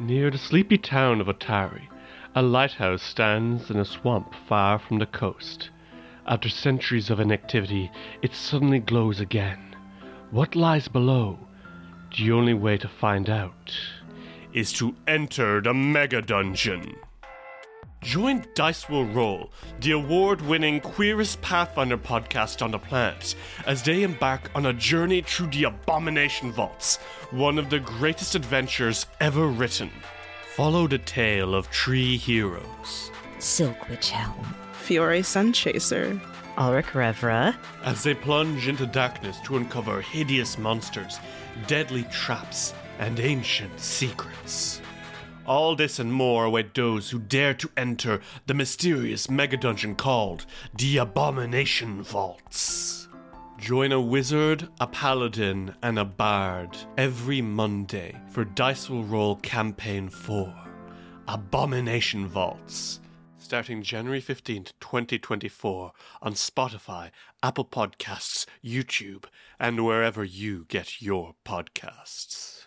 Near the sleepy town of Otari, a lighthouse stands in a swamp far from the coast. After centuries of inactivity, it suddenly glows again. What lies below? The only way to find out is to enter the Mega Dungeon. Join Dice Will Roll, the award-winning queerest Pathfinder podcast on the planet, as they embark on a journey through the Abomination Vaults, one of the greatest adventures ever written. Follow the tale of three heroes: Silk Witch Helm, Fiori Sun Chaser, Alric Revra, as they plunge into darkness to uncover hideous monsters, deadly traps, and ancient secrets. All this and more await those who dare to enter the mysterious mega-dungeon called the Abomination Vaults. Join a wizard, a paladin, and a bard every Monday for Dice Will Roll Campaign 4, Abomination Vaults, starting January 15th, 2024 on Spotify, Apple Podcasts, YouTube, and wherever you get your podcasts.